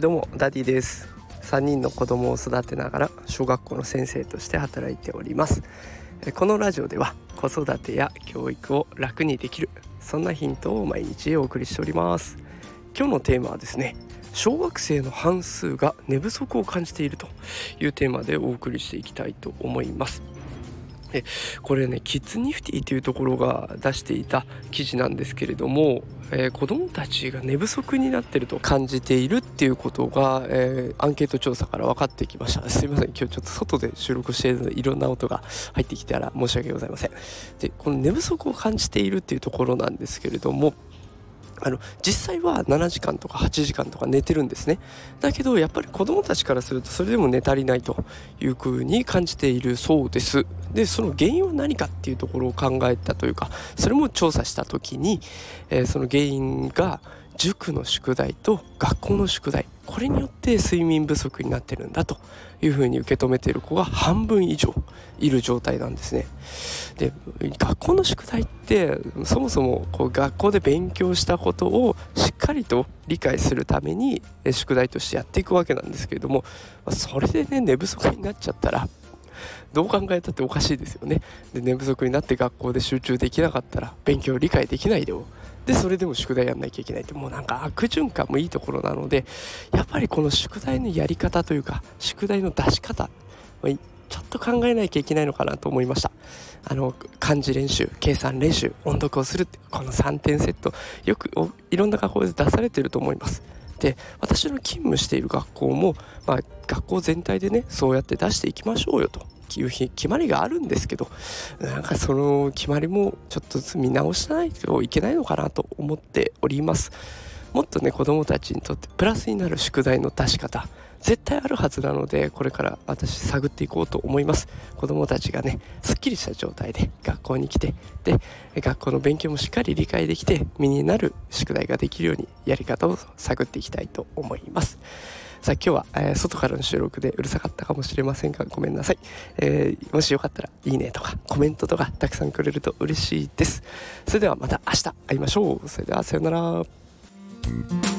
どうもダディです。3人の子供を育てながら小学校の先生として働いております。このラジオでは子育てや教育を楽にできる、そんなヒントを毎日お送りしております。今日のテーマはですね、小学生の半数が寝不足を感じているというテーマでお送りしていきたいと思います。これね、キッズニフティというところが出していた記事なんですけれども、子どもたちが寝不足になっていると感じているっていうことが、アンケート調査から分かってきました。すいません、今日ちょっと外で収録しているのでいろんな音が入ってきたら申し訳ございません。で、この寝不足を感じているっていうところなんですけれども、実際は7時間とか8時間とか寝てるんですね。だけどやっぱり子どもたちからするとそれでも寝足りないというふうに感じているそうです。で、その原因は何かっていうところを考えたというか、それも調査した時に、その原因が塾の宿題と学校の宿題、これによって睡眠不足になってるんだというふうに受け止めている子が半分以上いる状態なんですね。で、学校の宿題ってそもそもこう学校で勉強したことをしっかりと理解するために宿題としてやっていくわけなんですけれども、それでね、寝不足になっちゃったらどう考えたっておかしいですよね。で、寝不足になって学校で集中できなかったら勉強を理解できないよ。で、それでも宿題やんなきゃいけないって、もうなんか悪循環もいいところなので、やっぱりこの宿題のやり方というか宿題の出し方、ちょっと考えなきゃいけないのかなと思いました。漢字練習、計算練習、音読をするって、この3点セット、よくいろんな学校で出されてると思います。で、私の勤務している学校も、学校全体でね、そうやって出していきましょうよという決まりがあるんですけど、なんかその決まりもちょっとずつ見直しないといけないのかなと思っております。もっとね、子どもたちにとってプラスになる宿題の出し方、絶対あるはずなので、これから私探っていこうと思います。子どもたちがね、すっきりした状態で学校に来て、で、学校の勉強もしっかり理解できて、身になる宿題ができるようにやり方を探っていきたいと思います。さあ、今日は、外からの収録でうるさかったかもしれませんがごめんなさい。もしよかったらいいねとかコメントとかたくさんくれると嬉しいです。それではまた明日会いましょう。それではさようなら。